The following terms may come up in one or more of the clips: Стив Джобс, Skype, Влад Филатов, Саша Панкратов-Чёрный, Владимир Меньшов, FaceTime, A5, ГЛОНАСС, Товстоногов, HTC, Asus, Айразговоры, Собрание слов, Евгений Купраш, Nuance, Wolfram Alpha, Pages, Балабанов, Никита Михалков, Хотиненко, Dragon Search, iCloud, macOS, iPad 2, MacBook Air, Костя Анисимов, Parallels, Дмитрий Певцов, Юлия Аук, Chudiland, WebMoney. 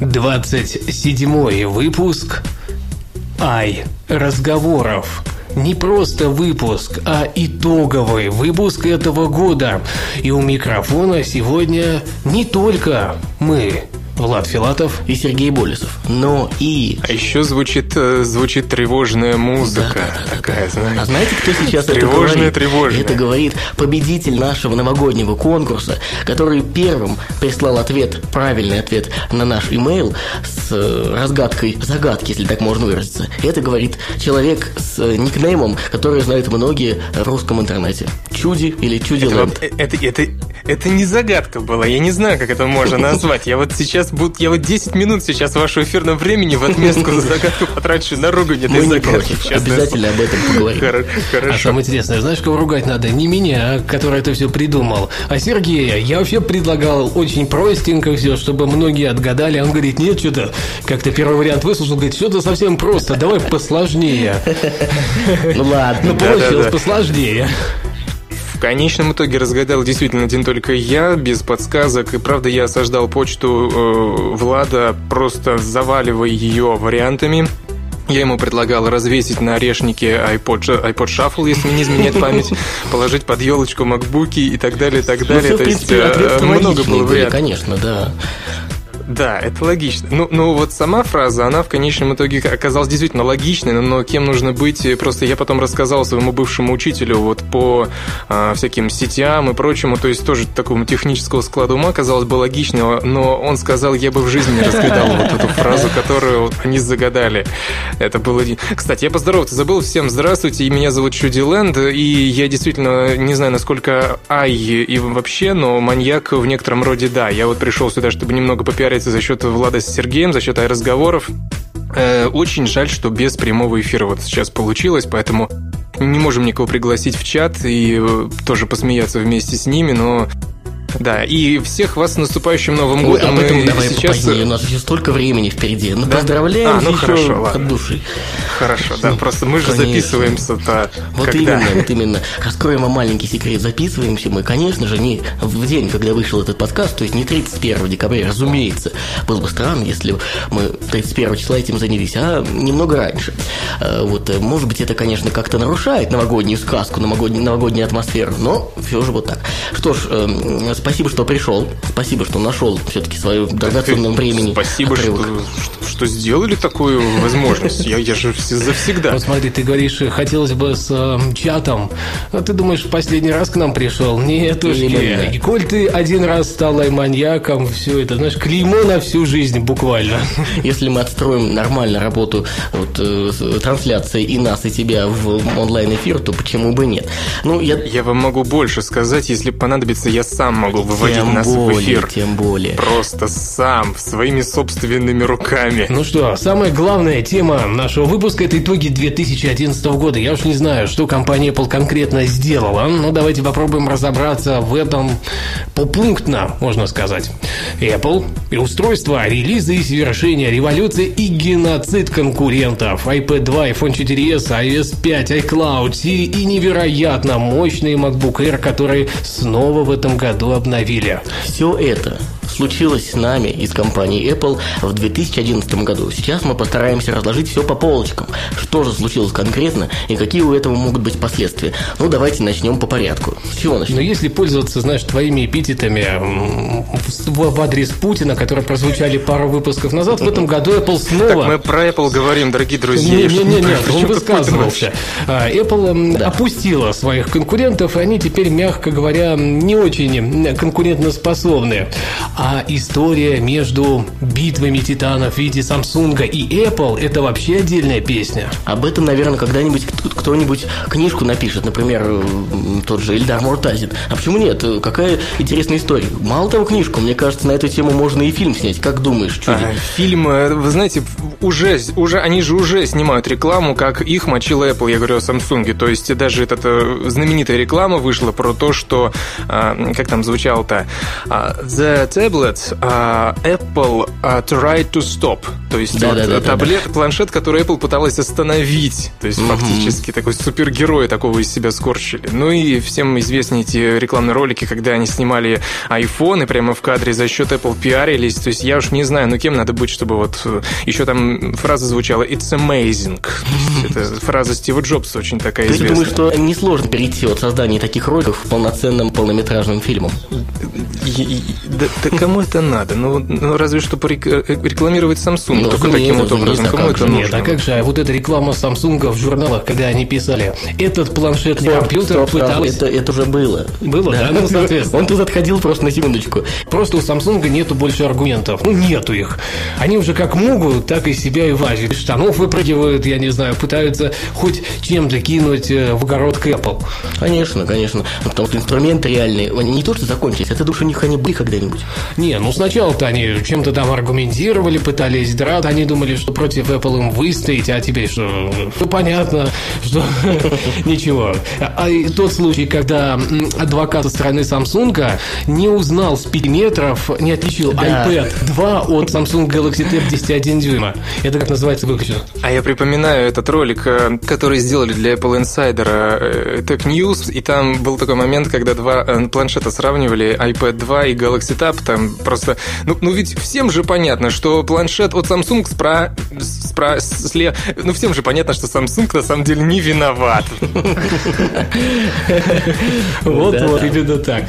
27-й выпуск «Айразговоров». Не просто выпуск, а итоговый выпуск этого года. И у микрофона сегодня не только мы, Влад Филатов и Сергей Борисов, но и... А еще звучит тревожная музыка. Да, такая, знаете. А знаете, кто сейчас тревожная. Это говорит победитель нашего новогоднего конкурса, который первым прислал ответ, правильный ответ на наш имейл с разгадкой загадки, если так можно выразиться. Это говорит человек с никнеймом, который знают многие в русском интернете. Чуди или Chudiland. Это не загадка была, я не знаю, как это можно назвать. Я 10 минут сейчас вашего эфирного времени в отместку за загадку потрачу на ругань этой загадки. Обязательно об этом поговорим. Хорошо. А самое интересное, знаешь, кого ругать надо? Не меня, который это все придумал, а Сергея. Я вообще предлагал очень простенько все, чтобы многие отгадали. Он говорит, нет, что-то... Как-то первый вариант выслушал, говорит, что-то совсем просто, давай посложнее. Ну ладно. Ну получилось посложнее. В конечном итоге разгадал действительно один только я, без подсказок. И правда, я осаждал почту Влада, просто заваливая ее вариантами. Я ему предлагал развесить на орешнике iPod Shuffle, если не изменяет память, положить под елочку MacBook и так далее, и так далее. Ну, все, в принципе, ответы логичные были, конечно, да. Да, это логично. Ну, вот сама фраза, она в конечном итоге оказалась действительно логичной, но кем нужно быть? Просто я потом рассказал своему бывшему учителю вот по всяким сетям и прочему, то есть тоже такому техническому складу ума, казалось бы, логичного, но он сказал, я бы в жизни не разгадал вот эту фразу, которую они загадали. Это было... Кстати, я поздороваться забыл. Всем здравствуйте, меня зовут Chudiland, и я действительно не знаю, насколько и вообще, но маньяк в некотором роде, да. Я вот пришел сюда, чтобы немного попиарить за счет Влада с Сергеем, за счет разговоров. Очень жаль, что без прямого эфира вот сейчас получилось, поэтому не можем никого пригласить в чат и тоже посмеяться вместе с ними, но... Да, и всех вас с наступающим Новым годом. Об этом и давай сейчас... попозднее, у нас еще столько времени впереди. Ну, да? Поздравляем еще от души. Хорошо, да, просто мы же записываемся-то вот когда? Именно. Раскроем вам маленький секрет. Записываемся мы, конечно же, не в день, когда вышел этот подкаст, то есть не 31 декабря, разумеется. Было бы странно, если бы мы 31 числа этим занялись, а немного раньше. Вот, может быть, это, конечно, как-то нарушает новогоднюю сказку, новогоднюю атмосферу, но все же вот так. Что ж, спасибо, что пришел. Спасибо, что нашел все-таки свое драгоценное время. Спасибо, что сделали такую возможность. Я же завсегда. Вот смотри, ты говоришь, хотелось бы с чатом. А ты думаешь, в последний раз к нам пришел? Нет, уж нет. И коль ты один раз стал маньяком, все это, знаешь, клеймо на всю жизнь буквально. Если мы отстроим нормально работу вот, трансляции и нас, и тебя в онлайн-эфир, то почему бы нет? Ну, я вам могу больше сказать, если понадобится, я сам могу выводить нас в эфир. Тем более. Просто сам, своими собственными руками. Ну что, самая главная тема нашего выпуска – это итоги 2011 года. Я уж не знаю, что компания Apple конкретно сделала, но давайте попробуем разобраться в этом попунктно, можно сказать. Apple и устройства, релизы и совершения, революции и геноцид конкурентов. iPad 2, iPhone 4S, iOS 5, iCloud, Siri и невероятно мощные MacBook Air, которые снова в этом году обновили. Все это случилось с нами из компании Apple в 2011 году. Сейчас мы постараемся разложить все по полочкам. Что же случилось конкретно и какие у этого могут быть последствия? Ну, давайте начнем по порядку. С чего начнем? Но если пользоваться, знаешь, твоими эпитетами в адрес Путина, которые прозвучали пару выпусков назад, в этом году Apple снова... Так, мы про Apple говорим, дорогие друзья. Нет, он высказывался. Apple опустила своих конкурентов, и они теперь, мягко говоря, не очень конкурентоспособны. А история между битвами титанов в виде Samsung и Apple – это вообще отдельная песня. Об этом, наверное, когда-нибудь кто-нибудь книжку напишет. Например, тот же Эльдар Муртазин. А почему нет? Какая интересная история. Мало того, книжку. Мне кажется, на эту тему можно и фильм снять. Как думаешь, Чуди? Фильм, вы знаете, уже они же уже снимают рекламу, как их мочила Apple. Я говорю о Samsung. То есть даже эта знаменитая реклама вышла про то, что, как там звучало-то, The tablet Apple tried to stop. То есть планшет, который Apple пыталась остановить. То есть фактически такой супергерой такого из себя скорчили. Ну и всем известны эти рекламные ролики, когда они снимали iPhone и прямо в кадре за счет Apple пиарились. То есть я уж не знаю, ну кем надо быть, чтобы вот... Еще там фраза звучала «It's amazing». То есть это фраза Стива Джобса очень такая известная. Я думаю, что несложно перейти от создания таких роликов к полноценным полнометражным фильмам. Да кому это надо? Ну, разве что рекламировать Samsung. Но только таким вот образом. Кому это нужно? Нет, а как же вот эта реклама Samsung в журналах, когда они писали «Этот планшет для компьютера пыталась...» Это уже было. Было, да? Ну, соответственно. Он тут отходил просто на секундочку. Просто у Samsung нету больше аргументов. Ну, нету их. Они уже как могут, так и себя и вазят. Из штанов выпрыгивают, я не знаю, пытаются хоть чем-то кинуть в огород к Apple. Конечно. Потому что инструмент реальный. Они не то, что закончились, это душ у них они были когда-нибудь. Не, ну сначала-то они чем-то там аргументировали, пытались драться. Они думали, что против Apple им выстоять, а теперь что? Ну, понятно, что ничего. А тот случай, когда адвокат со стороны Samsung не узнал с 5 метров, не отличил iPad 2 от Samsung Galaxy Tab 10,1 дюйма. Это как называется выключено. А я припоминаю этот ролик, который сделали для Apple Insider Tech News, и там был такой момент, когда два планшета сравнивали, iPad 2 и Galaxy Tab, там просто... Ну ведь всем же понятно, что планшет от Samsung Ну всем же понятно, что Samsung на самом деле не виноват. Вот, именно так.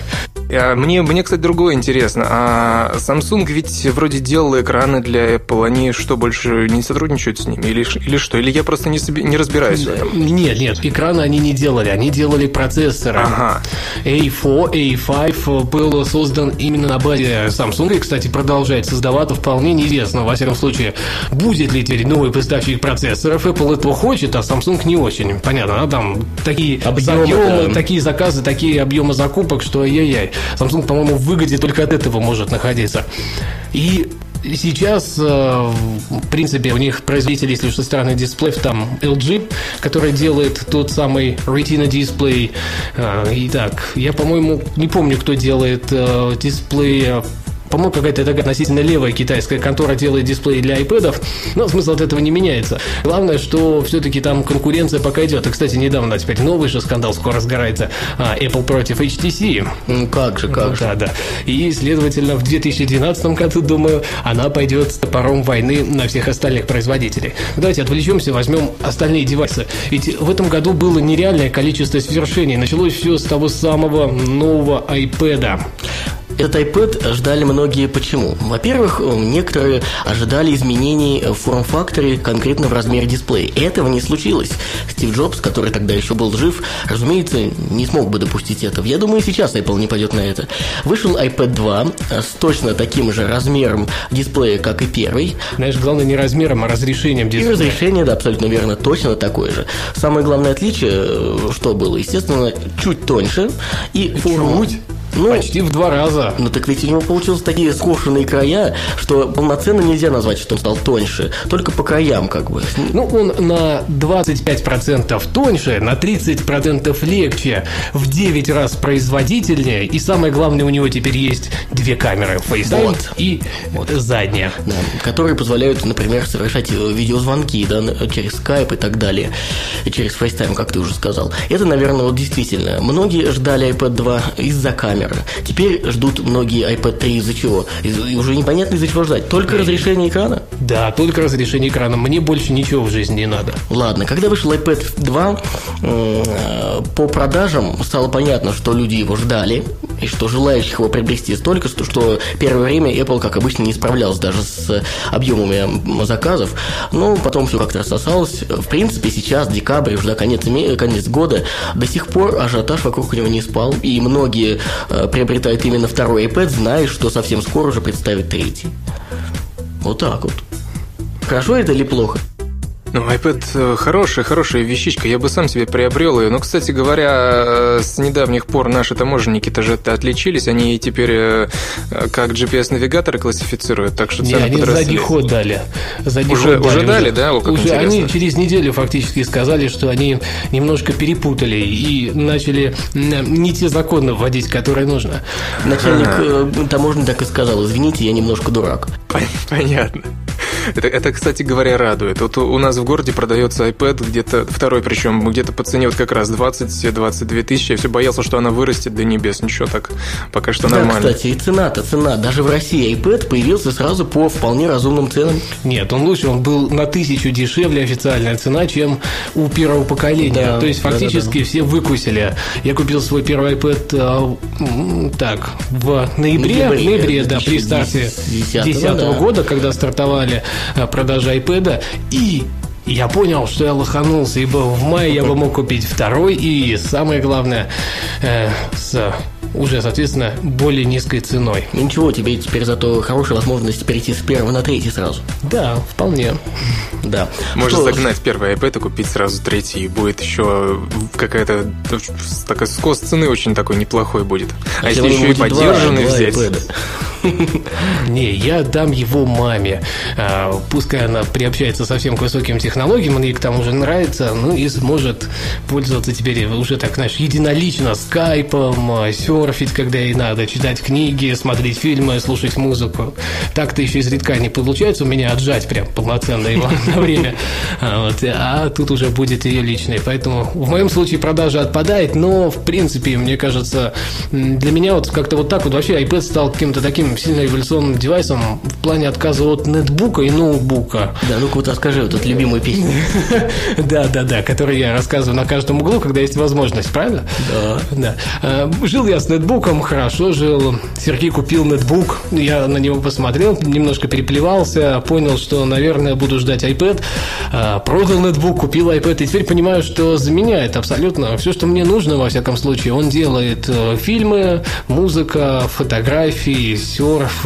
Мне, кстати, другое интересно. А Samsung ведь вроде делал экраны для Apple. Они что, больше не сотрудничают с ними? Или что? Или я просто не разбираюсь в этом? Нет. Экраны они не делали. Они делали процессоры. Ага. A4, A5 был создан именно на базе Samsung. И, кстати, продолжает создаваться. Вполне неизвестно, во всяком случае, будет ли теперь новый поставщик процессоров. Apple этого хочет, а Samsung не очень. Понятно, а там такие объемы, такие заказы, такие объемы закупок, что ай-яй-яй. Samsung, по-моему, в выгоде только от этого может находиться. И сейчас, в принципе, у них производитель, если уж со стороны дисплеев, там LG, который делает тот самый Retina Display. Итак, я, по-моему, не помню, кто делает дисплей. По-моему, какая-то такая относительно левая китайская контора делает дисплеи для iPad'ов, но смысл от этого не меняется. Главное, что все-таки там конкуренция пока идет. И, кстати, недавно теперь новый же скандал скоро разгорается. Apple против HTC. Ну, как же. Да. И, следовательно, в 2012 году, думаю, она пойдет с топором войны на всех остальных производителей. Давайте отвлечемся, возьмем остальные девайсы. Ведь в этом году было нереальное количество свершений. Началось все с того самого нового iPad'а. Этот iPad ждали многие почему? Во-первых, некоторые ожидали изменений в форм-факторе, конкретно в размере дисплея. Этого не случилось. Стив Джобс, который тогда еще был жив, разумеется, не смог бы допустить этого. Я думаю, и сейчас Apple не пойдет на это. Вышел iPad 2 с точно таким же размером дисплея, как и первый. Знаешь, главное не размером, а разрешением дисплея. И разрешение, да, абсолютно верно, точно такое же. Самое главное отличие, что было, естественно, чуть тоньше и форма. Почти в 2 раза. Ну так ведь у него получились такие скошенные края, что полноценно нельзя назвать, что он стал тоньше. Только по краям как бы. Ну он на 25% тоньше, на 30% легче, в 9 раз производительнее. И самое главное, у него теперь есть 2 камеры, FaceTime и задняя, да, которые позволяют, например, совершать видеозвонки, да, через Skype и так далее, и через FaceTime, как ты уже сказал. Это, наверное, вот действительно. Многие ждали iPad 2 из-за камеры. Теперь ждут многие iPad 3 из-за чего? Уже непонятно из-за чего ждать. Только разрешение экрана? Да, только разрешение экрана. Мне больше ничего в жизни не надо. Ладно, когда вышел iPad 2, по продажам стало понятно, что люди его ждали, и что желающих его приобрести столько, что первое время Apple, как обычно, не справлялся даже с объемами заказов. Но потом все как-то рассосалось. В принципе, сейчас, декабрь, уже конец года, до сих пор ажиотаж вокруг него не спал. И многие приобретают именно второй iPad, зная, что совсем скоро уже представят третий. Вот так вот. Хорошо это или плохо? Ну, iPad хорошая вещичка, я бы сам себе приобрел ее. Но, кстати говоря, с недавних пор наши таможенники-то же отличились, они теперь как GPS-навигаторы классифицируют, так что цены подросли. Они задний ход дали. Уже дали, да? О, как уже интересно. Они через неделю фактически сказали, что они немножко перепутали и начали не те законы вводить, которые нужно. Начальник таможни так и сказал: извините, я немножко дурак. Понятно. Это, кстати говоря, радует. Вот у нас в городе продается iPad где-то второй, причем где-то по цене вот как раз 20-22 тысячи. Я все боялся, что она вырастет до небес. Ничего, так пока что нормально. Да, кстати, и цена. Даже в России iPad появился сразу по вполне разумным ценам. Нет, он лучше, он был на 1000 дешевле официальная цена, чем у первого поколения. Да, то есть фактически все выкусили. Я купил свой первый iPad в ноябре, да, при старте 2010 года, когда стартовали продажи iPad, и я понял, что я лоханулся, ибо в мае я бы мог купить второй и, самое главное, уже, соответственно, более низкой ценой. Ничего, тебе теперь зато хорошая возможность перейти с первого на третий сразу. Да, вполне. Да. Можно загнать первый iPad и купить сразу третий, и будет еще какая-то такая скос цены очень такой неплохой будет. А если еще и подержанный взять... Не, я дам его маме. Пускай она приобщается совсем к высоким технологиям, он ей к тому же нравится, ну и сможет пользоваться теперь уже так, знаешь, единолично скайпом, серфить, когда ей надо, читать книги, смотреть фильмы, слушать музыку. Так-то еще изредка не получается у меня отжать прям полноценно его на время. А тут уже будет ее личное. Поэтому в моем случае продажа отпадает, но в принципе, мне кажется, для меня вот как-то вот так вот вообще iPad стал каким-то таким сильно революционным девайсом в плане отказа от нетбука и ноутбука. Да, ну-ка вот расскажи вот эту любимую песню. Да, которую я рассказываю на каждом углу, когда есть возможность, правильно? Да. Жил я с нетбуком, хорошо жил. Сергей купил нетбук, я на него посмотрел, немножко переплевался, понял, что, наверное, буду ждать iPad. Продал нетбук, купил iPad, и теперь понимаю, что заменяет абсолютно все, что мне нужно, во всяком случае. Он делает фильмы, музыка, фотографии, серф,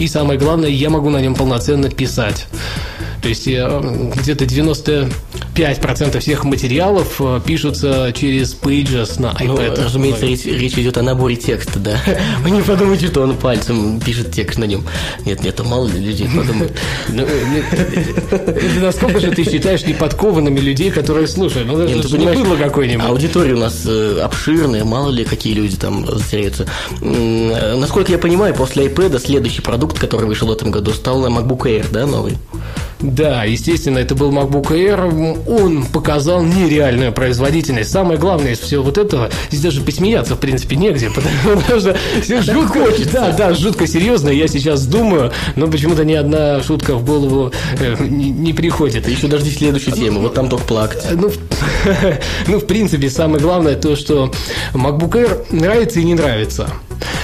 и самое главное, я могу на нем полноценно писать. То есть где-то 95% всех материалов пишутся через Pages на iPad. Ну, разумеется, речь идет о наборе текста, да. Вы не подумайте, что он пальцем пишет текст на нем. Нет, мало ли людей подумают. Насколько же ты считаешь неподкованными людей, которые слушают? Ну, это же не было какое-нибудь. Аудитория у нас обширная, мало ли какие люди там застеряются. Насколько я понимаю, после iPad следующий продукт, который вышел в этом году, стал MacBook Air, да, новый? Да, естественно, это был MacBook Air. Он показал нереальную производительность. Самое главное из всего вот этого, здесь даже посмеяться, в принципе, негде, потому что все жутко, да, жутко серьезно. Я сейчас думаю, но почему-то ни одна шутка в голову не приходит. Еще дожди следующей темы, вот там только плакать. Ну, в принципе, самое главное то, что MacBook Air нравится и не нравится.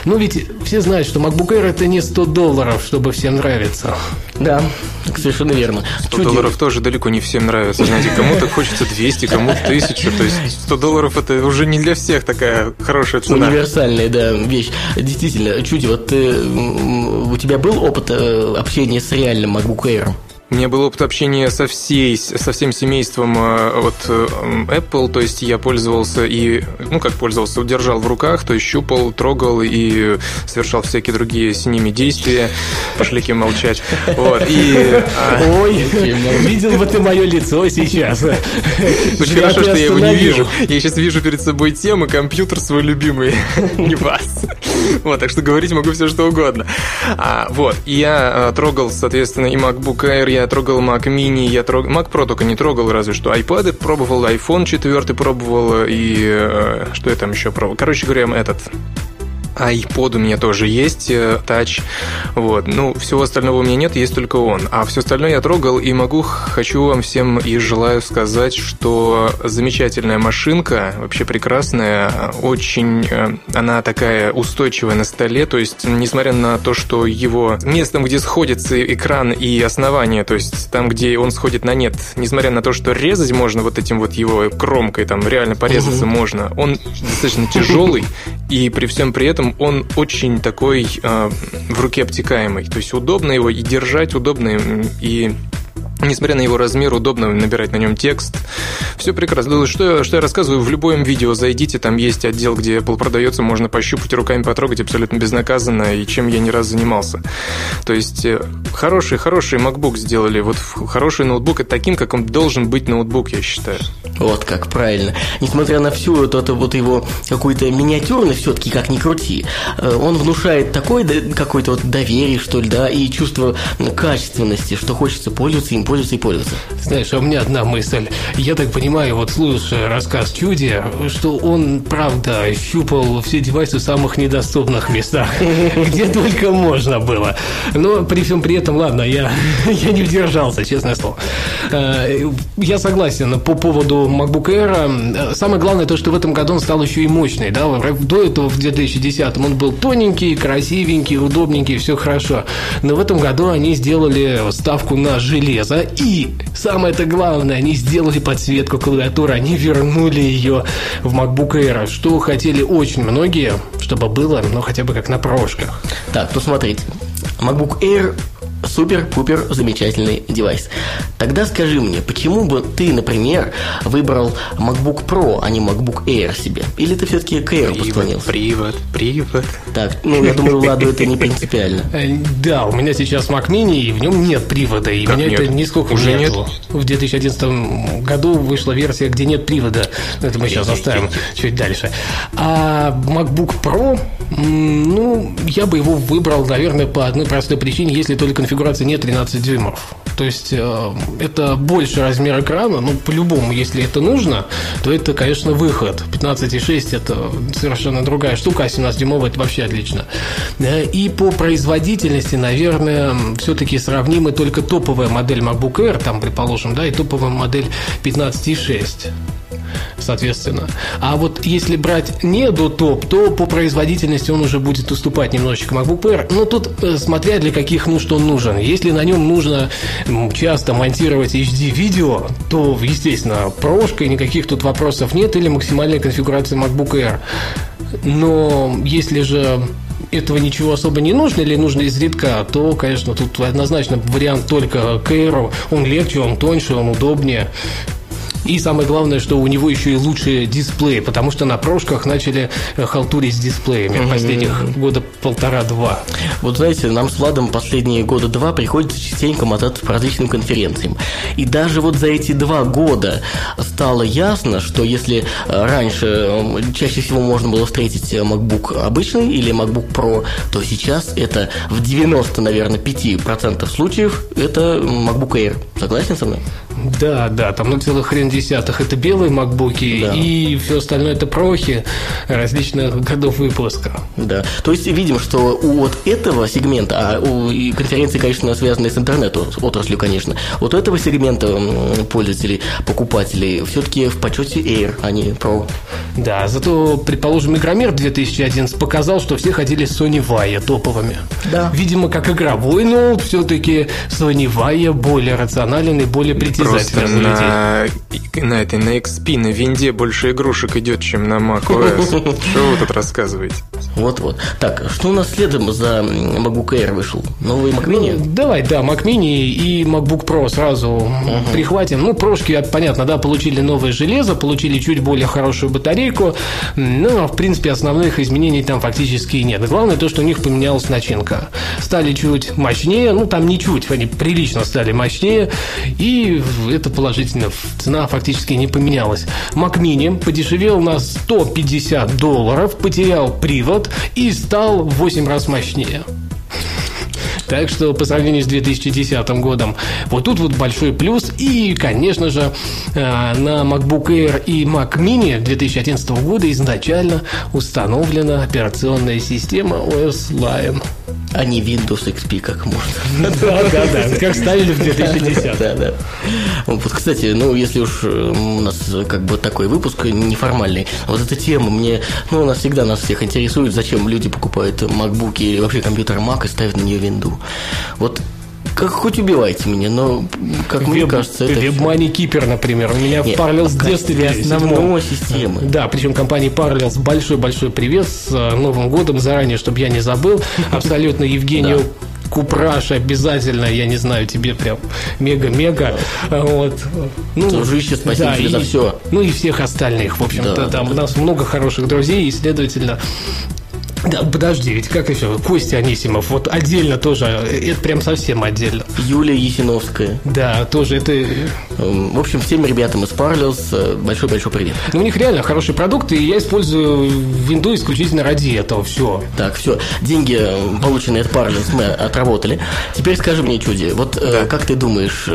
Ну, ведь все знают, что MacBook Air это не $100, чтобы всем нравится. Да, совершенно верно. $100 тоже далеко не всем нравится. Знаете, кому-то хочется 200, кому-то 1000. То есть $100 это уже не для всех такая хорошая цена. Универсальная, да, вещь. Действительно, Чуди, вот у тебя был опыт общения с реальным MacBook Air? У меня был опыт общения со всем семейством от Apple, то есть я пользовался удержал в руках, то есть щупал, трогал и совершал всякие другие с ними действия. Пошли, Ким, молчать. Вот, и... Ой, видел бы ты мое лицо сейчас. Очень хорошо, что я его не вижу. Я сейчас вижу перед собой тему, компьютер свой любимый, не вас. Вот, так что говорить могу все, что угодно. Вот, я трогал, соответственно, и MacBook Air, я трогал Mac Mini, Mac Pro только не трогал, разве что iPad пробовал, iPhone 4 пробовал, и что я там еще пробовал? Короче говоря, iPod у меня тоже есть, Touch, вот. Ну, всего остального у меня нет, есть только он. А все остальное я трогал и могу, хочу вам всем и желаю сказать, что замечательная машинка, вообще прекрасная, очень, она такая устойчивая на столе, то есть, несмотря на то, что его местом, где сходится экран и основание, то есть там, где он сходит на нет, несмотря на то, что резать можно вот этим вот его кромкой, там реально порезаться можно, он достаточно тяжелый, и при всем при этом он очень такой в руке обтекаемый. То есть удобно его и держать, удобно и... Несмотря на его размер, удобно набирать на нем текст. Все прекрасно. Что я рассказываю, в любом видео зайдите, там есть отдел, где Apple продается, можно пощупать, руками потрогать абсолютно безнаказанно, и чем я не раз занимался. То есть хороший MacBook сделали, вот хороший ноутбук, и таким, как он должен быть ноутбук, я считаю. Вот как, правильно. Несмотря на всю вот эту вот его какую-то миниатюрность, все-таки, как ни крути, он внушает такое какое-то вот доверие, что ли, да, и чувство качественности, что хочется пользоваться им. Пользоваться. Знаешь, у меня одна мысль. Я так понимаю, вот слушая рассказ Чуди, что он, правда, щупал все девайсы в самых недоступных местах, где только можно было. Но при всем при этом, ладно, я не удержался, честное слово. Я согласен по поводу MacBook Air. Самое главное то, что в этом году он стал еще и мощный. Да? До этого, в 2010-м, он был тоненький, красивенький, удобненький, все хорошо. Но в этом году они сделали ставку на железо. И самое-то главное, они сделали подсветку клавиатуры, они вернули ее в MacBook Air, что хотели очень многие, чтобы было, ну, хотя бы как на прошках. Так, ну смотрите, MacBook Air супер-пупер замечательный девайс. Тогда скажи мне, почему бы ты, например, выбрал MacBook Pro, а не MacBook Air себе? Или ты все-таки к Air поклонился? Привод. Так, ну я думаю, Владу это не принципиально. Да, у меня сейчас Mac Mini, и в нем нет привода. И как меня нет? Это нисколько уже нет. В 2011 году вышла версия, где нет привода. Это мы сейчас оставим чуть дальше. А MacBook Pro, ну, я бы его выбрал, наверное, по одной простой причине, если только конфигурации нет 13 дюймов. То есть это больше размер экрана, но по-любому, если это нужно, то это, конечно, выход. 15,6 это совершенно другая штука, а 17 дюймов это вообще отлично. И по производительности, наверное, все-таки сравнимы только топовая модель MacBook Air, там, предположим, да, и топовая модель 15,6. Соответственно. А вот если брать не до топ, то по производительности он уже будет уступать немножечко MacBook Air. Но тут смотря для каких нужд он нужен. Если на нем нужно часто монтировать HD-видео, то, естественно, прошка, никаких тут вопросов нет, или максимальная конфигурация MacBook Air. Но если же этого ничего особо не нужно или нужно изредка, то, конечно, тут однозначно вариант только к Air. Он легче, он тоньше, он удобнее. И самое главное, что у него еще и лучший дисплей, потому что на прошках начали халтурить с дисплеями последних года полтора-два. Вот знаете, нам с Владом последние года два приходится частенько мотаться по различным конференциям. И даже вот за эти 2 года стало ясно, что если раньше чаще всего можно было встретить MacBook обычный или MacBook Pro, то сейчас это в 90, наверное, 5% случаев это MacBook Air. Согласен со мной? Да, там целых хрен десятых это белые макбуки, да. И все остальное это прохи различных годов выпуска. Да, то есть видим, что вот этого сегмента, а у конференции, конечно, связаны с интернет-отраслью, конечно, вот этого сегмента пользователей, покупателей все-таки в почете Air, а не Pro. Да, зато, предположим, Игромир 2011 показал, что все ходили с Sony VAIO топовыми. Да. Видимо, как игровой ноут, все-таки Sony VAIO более рационален и более притязателен на людей. На этой, на XP, на винде больше игрушек идет, чем на macOS. Что вы тут рассказываете? Вот. Так, что у нас следом за MacBook Air вышел? Новый Mac Mini? Mac Mini и MacBook Pro сразу прихватим. Ну, прошки, понятно, да, получили новое железо, получили чуть более хорошую батарейку, но, в принципе, основных изменений там фактически нет. Главное то, что у них поменялась начинка. Стали чуть мощнее, они прилично стали мощнее, и это положительно. Цена фактически не поменялась. Mac Mini подешевел на $150, потерял привод и стал в 8 раз мощнее. Так что по сравнению с 2010 годом вот тут вот большой плюс. И, конечно же, на MacBook Air и Mac Mini 2011 года изначально установлена операционная система OS Lion. А не Windows XP, как можно. Да, как ставили в 2010. Да. Вот, кстати, если уж у нас как бы такой выпуск неформальный, вот эта тема нас всегда нас всех интересует, зачем люди покупают MacBook или вообще компьютер Mac и ставят на нее винду. Вот как хоть убивайте меня, но, как мне кажется, это... WebMoney Keeper, например. У меня Parallels с детства есть. Система. Да, причем компании Parallels большой-большой привет с Новым годом заранее, чтобы я не забыл. Абсолютно Евгению Купраш обязательно, я не знаю, тебе прям мега-мега. Вот. Дружище, спасибо тебе за все. И всех остальных, в общем-то. У нас много хороших друзей, и, следовательно... Да, подожди, ведь как еще? Костя Анисимов, вот отдельно тоже, это прям совсем отдельно. Юлия Есиновская. Да, тоже это... В общем, всем ребятам из Parallels большой-большой привет. У них реально хороший продукт, и я использую винду исключительно ради этого, все. Так, все, деньги, полученные от Parallels, мы отработали. Теперь скажи мне, Чуди, как ты думаешь,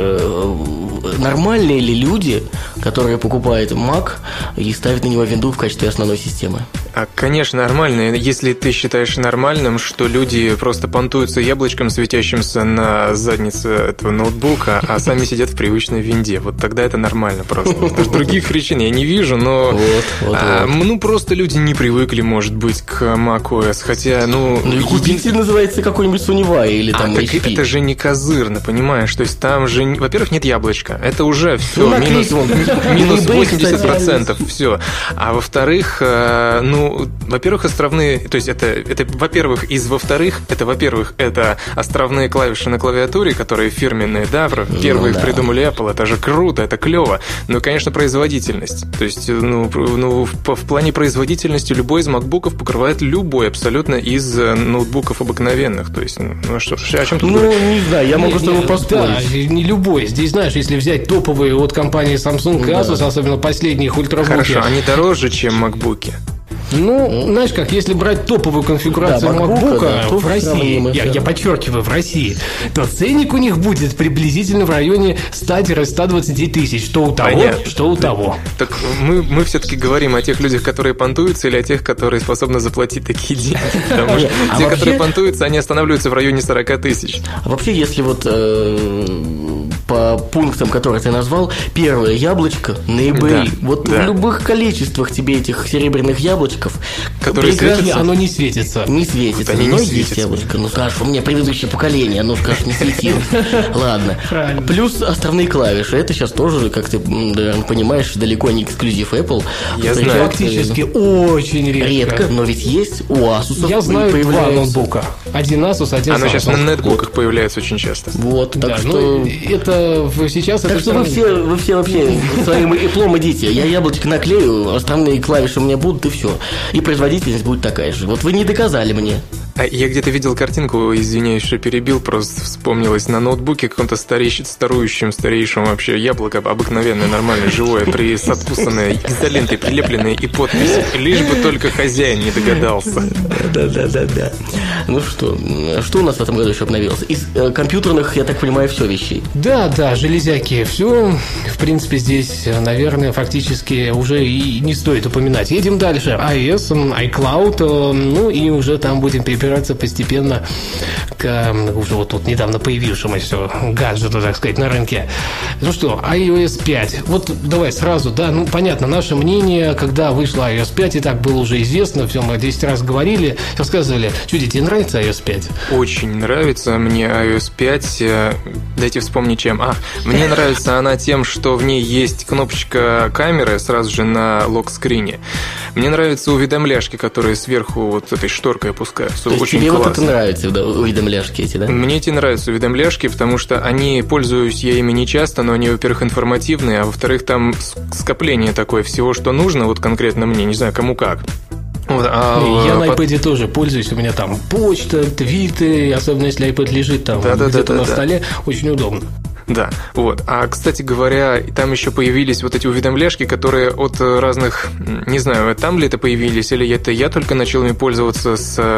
нормальные ли люди, которые покупают Mac и ставят на него винду в качестве основной системы? Конечно, нормальные, если ты считаешь нормальным, что люди просто понтуются яблочком, светящимся на заднице этого ноутбука, а сами сидят в привычной винде. Вот тогда это нормально просто. Потому что других причин я не вижу, но... просто люди не привыкли, может быть, к macOS, хотя, Купитель называется какой-нибудь Sony VAIO или там HP. Так это же не козырно, понимаешь? То есть там же, во-первых, нет яблочка. Это уже все, минус 80%. Все. А во-вторых, во-первых, островные... То есть это во-первых, это островные клавиши на клавиатуре, которые фирменные, первые их придумали Apple, это же круто, это клево. Ну и, конечно, производительность. То есть, в плане производительности любой из макбуков покрывает любой абсолютно из ноутбуков обыкновенных. То есть, о чем тут говорить? Не знаю, я могу с тобой поспорить. Да, не любой. Здесь, если взять топовые от компании Samsung Asus, особенно последних ультрабуки. Хорошо, они дороже, чем макбуки. Знаешь как, если брать топовую конфигурацию макбука в России, я подчеркиваю, в России, то ценник у них будет приблизительно в районе 100-120 тысяч, что у того, что у того. Так мы все-таки говорим о тех людях, которые понтуются, или о тех, которые способны заплатить такие деньги. Потому что те, которые понтуются, они останавливаются в районе 40 тысяч. А вообще, если по пунктам, которые ты назвал, первое — яблочко на eBay. В любых количествах тебе этих серебряных яблочков, которые светятся. Оно не светится. Не светится. Вот не светится. Яблочко. Саша, у меня предыдущее поколение, оно, конечно, не светилось. Ладно. Правильно. Плюс островные клавиши. Это сейчас тоже, как ты понимаешь, далеко не эксклюзив Apple. Я знаю. Фактически очень редко. Но ведь есть у Asus. Я знаю два ноутбука. Один Asus, один Samsung. Оно сейчас на нетбуках появляется очень часто. Так что... Так что вы все вообще своим Apple идите. Я яблочко наклею, островные клавиши у меня будут, и все. И производительность будет такая же. Вы не доказали мне. Я где-то видел картинку, извиняюсь, что перебил, просто вспомнилось на ноутбуке каком-то старейшем вообще яблоко, обыкновенное, нормальное, живое, с откусанной изолентой, прилепленной и подписью, лишь бы только хозяин не догадался. Да. Что у нас в этом году еще обновилось? Из компьютерных, я так понимаю, все вещей. Да, железяки, все. В принципе, здесь, наверное, фактически уже и не стоит упоминать. Едем дальше. iOS, iCloud, и уже там будем перебирать постепенно к уже тут недавно появившемуся гаджету, так сказать, на рынке. iOS 5. Давай сразу, понятно, наше мнение, когда вышла iOS 5, и так было уже известно, все, мы 10 раз говорили, рассказывали. Чуди, тебе нравится iOS 5? Очень нравится мне iOS 5. Дайте вспомнить, чем. Мне нравится она тем, что в ней есть кнопочка камеры сразу же на локскрине. Мне нравятся уведомляшки, которые сверху этой шторкой опускаются. То есть тебе классно. Это нравятся, уведомляшки эти, да? Мне эти нравятся уведомляшки, потому что они, пользуюсь я ими не часто, но они, во-первых, информативные, а во-вторых, там скопление такое всего, что нужно, конкретно мне, не знаю, кому как. Я на iPad тоже пользуюсь, у меня там почта, твиты, особенно если iPad лежит там на столе, очень удобно. Да, вот. А, кстати говоря, там еще появились вот эти уведомляшки, которые от разных... Не знаю, там ли это появились, или это я только начал ими пользоваться,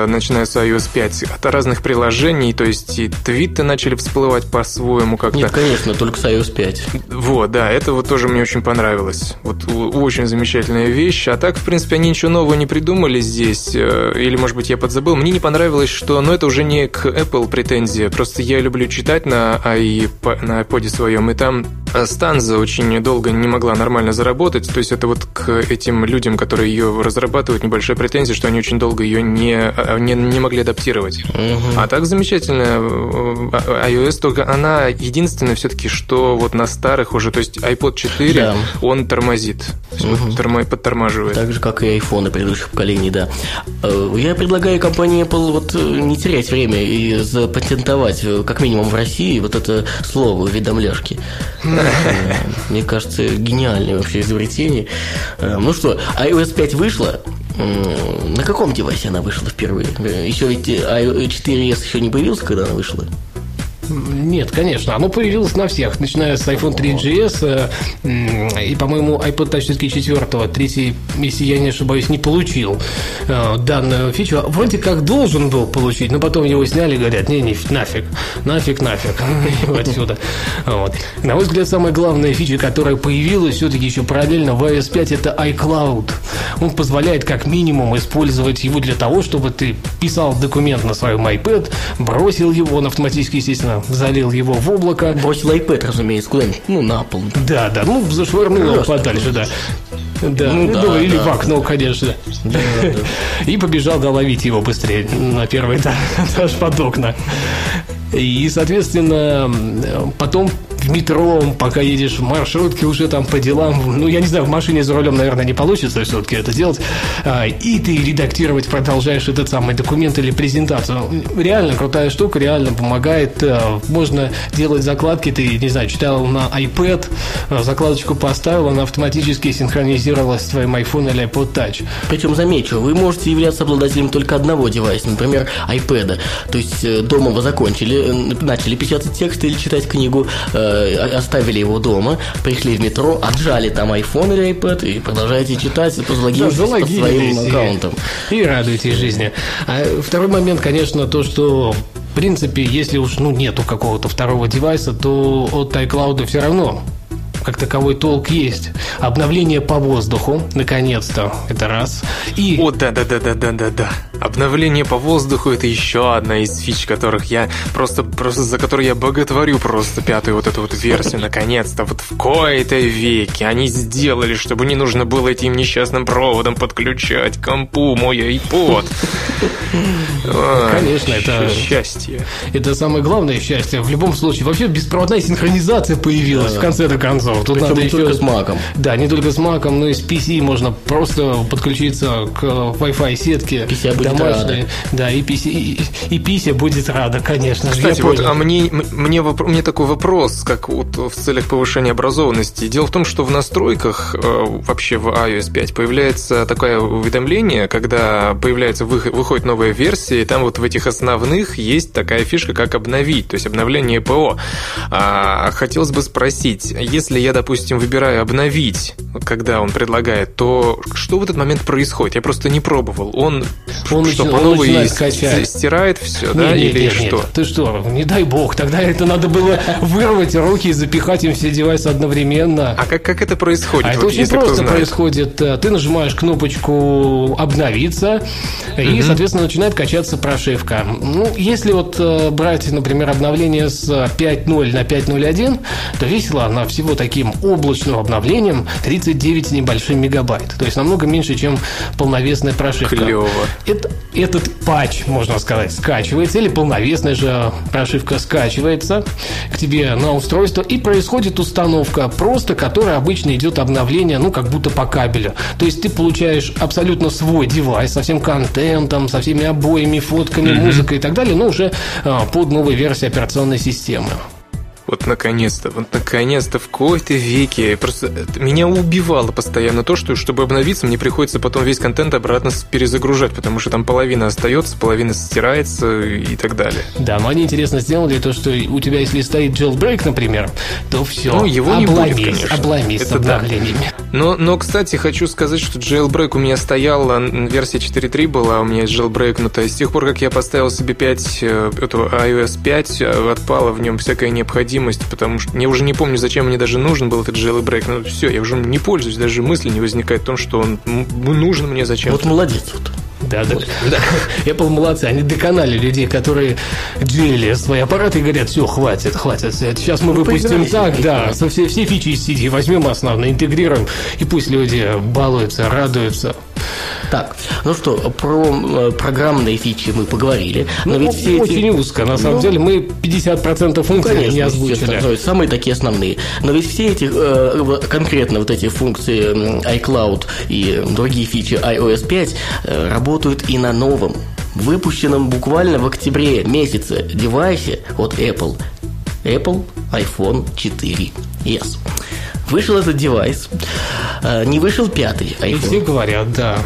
начиная с iOS 5, от разных приложений, то есть и твиты начали всплывать по-своему как-то. Нет, конечно, только с iOS 5. Вот, да, это вот тоже мне очень понравилось. Вот очень замечательная вещь. А так, в принципе, они ничего нового не придумали здесь. Или, может быть, я подзабыл. Мне не понравилось, что... Но это уже не к Apple претензия. Просто я люблю читать на iPod своем, и там Stanza очень долго не могла нормально заработать. То есть это вот к этим людям, которые ее разрабатывают, небольшая претензия, что они очень долго ее не могли адаптировать. А так замечательно. iOS только она единственная все-таки, что вот на старых уже, то есть iPod 4, да, он тормозит, подтормаживает. Так же, как и iPhone предыдущих поколений, да. Я предлагаю компании Apple вот не терять время и запатентовать, как минимум в России, вот это слово «уведомляшки». Мне кажется, гениальное вообще изобретение. Ну что, iOS 5 вышла. На каком девайсе она вышла впервые? Еще ведь iOS 4S еще не появился, когда она вышла? Нет, конечно, оно появилось на всех, начиная с iPhone 3GS и, по-моему, iPod Touch 4, третий, если я не ошибаюсь, не получил данную фичу. Вроде как должен был получить, но потом его сняли и говорят: не-не, нафиг, отсюда. Вот. На мой взгляд, самая главная фича, которая появилась все-таки еще параллельно в iOS 5, это iCloud. Он позволяет как минимум использовать его для того, чтобы ты писал документ на своем iPad, бросил его, он автоматически, естественно, залил его в облако. Бросил iPad, разумеется, куда-нибудь, на пол. Да, зашвырнул его подальше, да. Да, или в окно, конечно. И побежал доловить его быстрее на первый этаж под окна. И, соответственно, потом в метро, пока едешь в маршрутке, уже там по делам, я не знаю, в машине за рулем, наверное, не получится все-таки это делать, и ты редактировать продолжаешь этот самый документ или презентацию. Реально крутая штука, реально помогает. Можно делать закладки, ты, не знаю, читал на iPad, закладочку поставил, она автоматически синхронизировалась с твоим iPhone или iPod Touch. Причем, замечу, вы можете являться обладателем только одного девайса, например, iPad. То есть дома вы закончили, начали печатать текст или читать книгу, оставили его дома, пришли в метро, отжали там iPhone или iPad и продолжаете читать, залогинившись под своим аккаунтом. И радуйтесь жизни. А второй момент, конечно, то, что в принципе, если уж нету какого-то второго девайса, то от iCloud все равно как таковой толк есть. Обновление по воздуху, наконец-то, это раз. И... О, да. Обновление по воздуху — это еще одна из фич, которых я просто за которую я боготворю просто пятую вот эту вот версию. Наконец-то, вот в кои-то веке они сделали, чтобы не нужно было этим несчастным проводом подключать к компу мой iPod. Конечно, это счастье. Это самое главное счастье. В любом случае, вообще беспроводная синхронизация появилась в конце-то концов. Тут причем надо не только с Mac'ом. Да, не только с Mac'ом, но и с PC можно просто подключиться к Wi-Fi сетке домашней. Да, и PC будет рада, конечно. Кстати, вот, а мне такой вопрос, как вот в целях повышения образованности. Дело в том, что в настройках вообще в iOS 5 появляется такое уведомление, когда выходит новая версия, и там вот в этих основных есть такая фишка, как обновить, то есть обновление ПО. Хотелось бы спросить, если я, допустим, выбираю обновить, когда он предлагает, то что в этот момент происходит? Я просто не пробовал. Он стирает все, Нет. Ты что, не дай бог, тогда это надо было вырвать руки и запихать им все девайсы одновременно. А как это происходит? А это очень просто происходит. Ты нажимаешь кнопочку «Обновиться», и, соответственно, начинает качаться прошивка. Если вот брать, например, обновление с 5.0 на 5.0.1, то весила она всего таким облачным обновлением 39 с небольшим мегабайт. То есть намного меньше, чем полновесная прошивка. Клево. Этот патч, можно сказать, скачивается, или полновесная же прошивка скачивается к тебе на устройство, и происходит установка просто, которая обычно идет обновление, как будто по кабелю. То есть ты получаешь абсолютно свой девайс со всем контентом, со всеми обоями, фотками, музыкой и так далее, но уже под новой версией операционной системы. Вот наконец-то, в кои-то веки. Просто меня убивало постоянно то, что, чтобы обновиться, мне приходится потом весь контент обратно перезагружать, потому что там половина остается, половина стирается и так далее. Да, но они интересно сделали то, что у тебя, если стоит jailbreak, например, то все. Ну, его обломись, не будет, конечно. Обломись с обновлениями. Да. Но, кстати, хочу сказать, что jailbreak у меня стоял, версия 4.3 была, у меня есть jailbreak, но то есть с тех пор, как я поставил себе 5, эту iOS 5, отпала в нем всякая необходимость, потому что я уже не помню, зачем мне даже нужен был этот jailbreak, но все, я уже не пользуюсь, даже мысли не возникает о том, что он нужен мне зачем. Вот молодец вот. Да. Apple молодцы, они доконали людей, которые джейли свои аппараты и говорят, все, хватит. Сейчас мы выпустим так, да, все фичи из сети возьмем основные, интегрируем, и пусть люди балуются, радуются. Так, ну что, про программные фичи мы поговорили. Но ведь все очень эти... узко, на самом деле мы 50% функций конечно, не озвучили. То есть самые такие основные. Но ведь все эти, конкретно вот эти функции iCloud и другие фичи iOS 5 работают и на новом, выпущенном буквально в октябре месяце девайсе от Apple iPhone 4S. Вышел этот девайс, не вышел 5-й iPhone. И все говорят, да.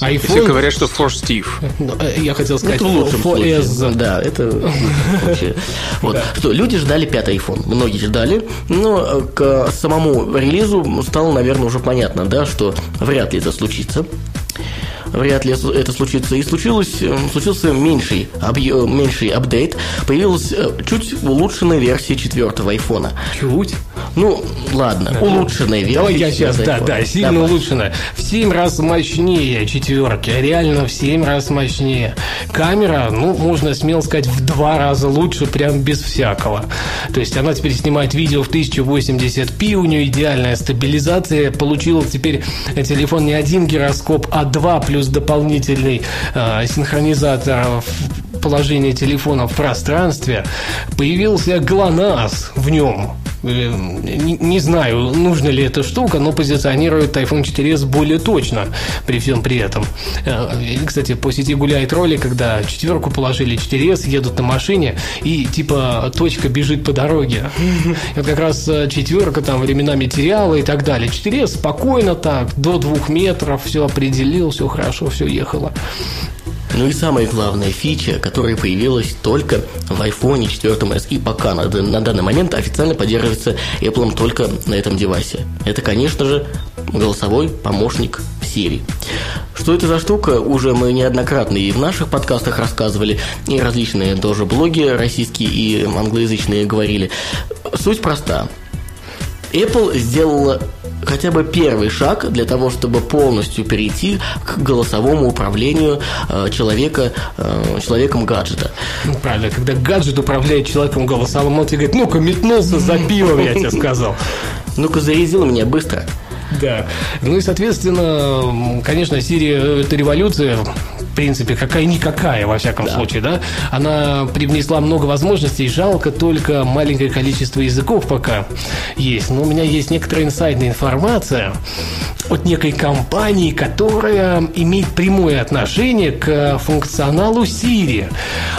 iPhone... Все говорят, что 4Steve. Я хотел сказать, ну, это 4S. Да, это вообще. Вот. Да. Что, люди ждали 5-й iPhone. Многие ждали. Но к самому релизу стало, наверное, уже понятно, да, что вряд ли это случится. И случился меньший апдейт. Появилась чуть улучшенная версия 4-го айфона. Чуть? Ну, ладно, да, улучшенная версия. Давай я сейчас, сильно Давай. Улучшенная. В 7 раз мощнее 4-ки. Реально в 7 раз мощнее. Камера, ну, можно смело сказать, в 2 раза лучше, прям без всякого. То есть она теперь снимает видео в 1080p, у нее идеальная стабилизация. Получила теперь телефон не один гироскоп, а 2 плюс дополнительный синхронизатор положения телефона в пространстве. Появился ГЛОНАСС в нем. Не знаю, нужна ли эта штука, но позиционирует iPhone 4s более точно при всем при этом. Кстати, по сети гуляет ролик, когда 4-ку положили, 4s едут на машине, и типа точка бежит по дороге. И вот как раз 4-ка там временами теряла и так далее. 4s спокойно так, до 2 метров, все определил, все хорошо, все ехало. Ну и самая главная фича, которая появилась только в iPhone 4s и пока на данный момент официально поддерживается Apple только на этом девайсе. Это, конечно же, голосовой помощник Siri. Что это за штука, уже мы неоднократно и в наших подкастах рассказывали, и различные тоже блоги российские и англоязычные говорили. Суть проста. Apple сделала хотя бы первый шаг для того, чтобы полностью перейти к голосовому управлению человеком гаджета. Ну, правильно, когда гаджет управляет человеком голосовым, он тебе говорит, ну-ка, метнулся за пивом, я тебе сказал. Ну-ка, зарядил меня быстро. Да. Ну и, соответственно, конечно, Siri – это революция, в принципе, какая-никакая, во всяком случае, да. Она привнесла много возможностей, жалко только маленькое количество языков пока есть. Но у меня есть некоторая инсайдная информация от некой компании, которая имеет прямое отношение к функционалу Siri,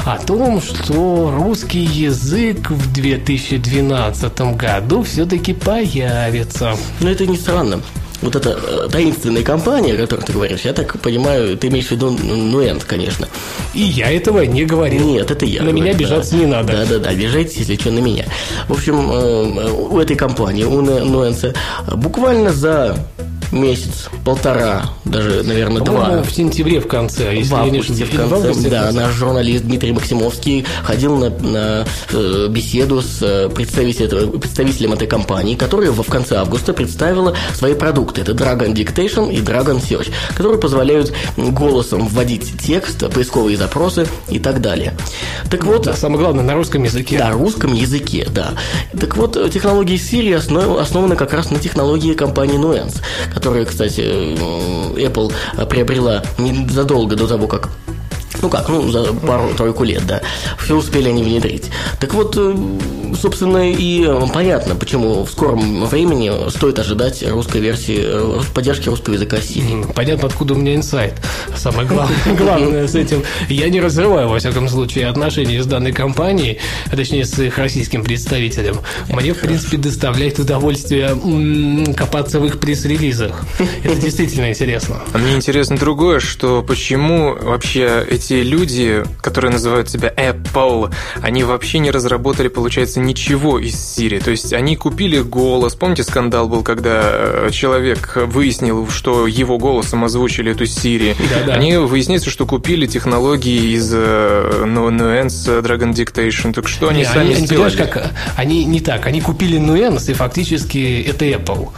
о том, что русский язык в 2012 году все-таки появится. Но это не странно. Вот эта таинственная компания, о которой ты говоришь, я так понимаю, ты имеешь в виду Nuance, конечно. И я этого не говорил. Нет, это я. На меня обижаться не надо. Да, обижайтесь, если что, на меня. В общем, у этой компании, у Nuance, буквально за месяц, полтора, даже, наверное, два. В сентябре в конце. Если в августе. Да, наш журналист Дмитрий Максимовский ходил на беседу с представителем этой компании, которая в конце августа представила свои продукты. Это Dragon Dictation и Dragon Search, которые позволяют голосом вводить текст, поисковые запросы и так далее. Так вот... Да, самое главное, на русском языке. Да, русском языке, да. Так вот, технологии Siri основаны как раз на технологии компании Nuance, которую, кстати, Apple приобрела незадолго до того, как... Ну как, за пару-тройку лет, да. Все успели они внедрить. Так вот... собственно, и понятно, почему в скором времени стоит ожидать русской версии, поддержки русского языка Siri. Понятно, откуда у меня инсайт. Самое главное с этим. Я не разрываю, во всяком случае, отношения с данной компанией, а точнее, с их российским представителем. Мне, в принципе, доставляет удовольствие копаться в их пресс-релизах. Это действительно интересно. А мне интересно другое, что почему вообще эти люди, которые называют себя Apple, они вообще не разработали, получается, ничего из Siri. То есть они купили голос. Помните, скандал был, когда человек выяснил, что его голосом озвучили эту Siri? Да-да. Они выясняется, что купили технологии из Nuance Dragon Dictation. Так что они сами сделали? Как, они не так. Они купили Nuance, и фактически это Apple.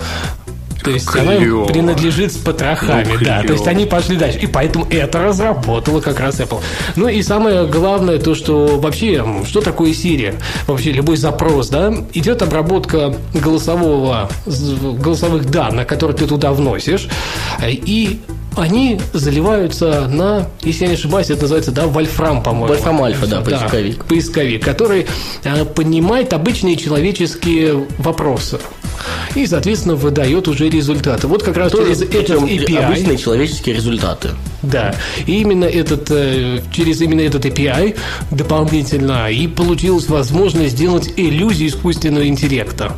То есть она им принадлежит с потрохами, да. То есть они пошли дальше. И поэтому это разработала как раз Apple. Ну и самое главное то, что вообще, что такое Siri? Вообще любой запрос, да, идет обработка голосовых данных, которые ты туда вносишь, и они заливаются на, если я не ошибаюсь, это называется, да, Wolfram, по-моему. Wolfram Alpha, да, поисковик. Да, поисковик, который понимает обычные человеческие вопросы и, соответственно, выдает уже результаты. Вот как раз через этот API. Обычные человеческие результаты. Да, и именно через этот API дополнительно и получилась возможность сделать иллюзию искусственного интеллекта.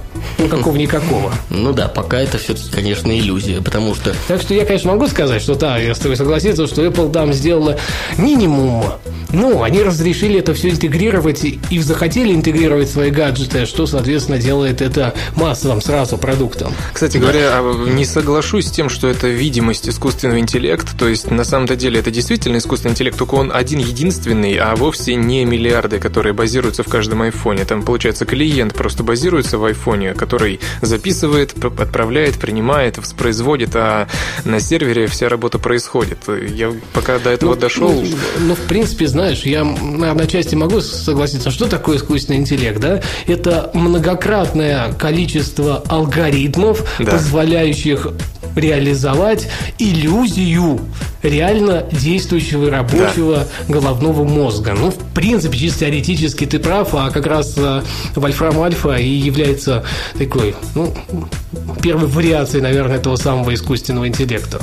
Какого-никакого. Ну да, пока это все, конечно, иллюзия, потому что... Так что я, конечно, могу сказать, что да, я с тобой согласен, что Apple там сделала минимум. Ну, они разрешили это все интегрировать и захотели интегрировать свои гаджеты, что, соответственно, делает это массовым сразу продуктом. Кстати говоря, не соглашусь с тем, что это видимость искусственного интеллекта, то есть, на самом-то деле, это действительно искусственный интеллект, только он один-единственный, а вовсе не миллиарды, которые базируются в каждом айфоне. Там, получается, клиент просто базируется в айфоне, который записывает, отправляет, принимает, воспроизводит, а на сервере вся работа происходит. Я пока до этого дошел... Ну, в принципе, знаешь, я на одной части могу согласиться, что такое искусственный интеллект, да? Это многократное количество алгоритмов, позволяющих реализовать иллюзию реально действующего и рабочего головного мозга. Ну, в принципе, чисто теоретически ты прав, а как раз Wolfram Alpha и является такой, ну, первой вариацией, наверное, этого самого искусственного интеллекта.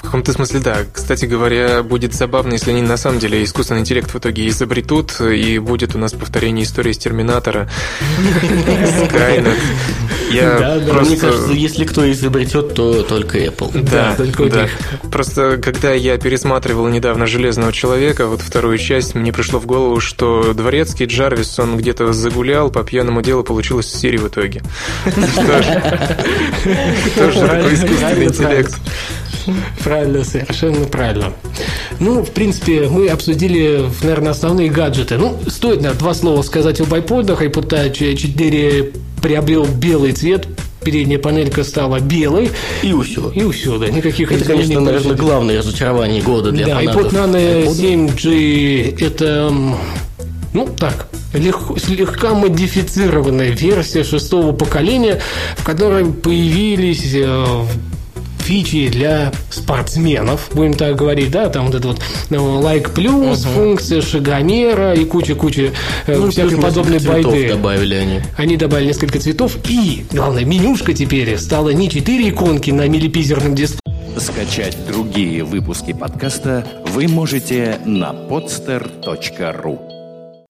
В каком-то смысле, да. Кстати говоря, будет забавно, если они на самом деле искусственный интеллект в итоге изобретут, и будет у нас повторение истории с Терминатора. Skynet. Мне кажется, если кто изобретет, то только Apple. Да, только у них. Просто, когда я пересматривал недавно «Железного человека», вот вторую часть, мне пришло в голову, что Дворецкий, Джарвис, он где-то загулял, по пьяному делу получилось Siri в итоге. Что же такое искусственный интеллект? Правильно, совершенно правильно. Ну, в принципе, мы обсудили, наверное, основные гаджеты. Ну, стоит, наверное, два слова сказать об iPod'ах. iPod A4 приобрел белый цвет, передняя панелька стала белой. И все, да, никаких... Это, конечно, наверное, главное разочарование года для фанатов. Да, iPod Nano 7G – это, ну, так... слегка модифицированная версия шестого поколения, в которой появились... фичи для спортсменов, будем так говорить, да, там вот это вот лайк плюс, функция шагомера и куча-куча всякой подобной байды. Добавили они добавили несколько цветов, и, главное, менюшка теперь стала не 4 иконки на миллипизерном дисплее. Скачать другие выпуски подкаста вы можете на podster.ru.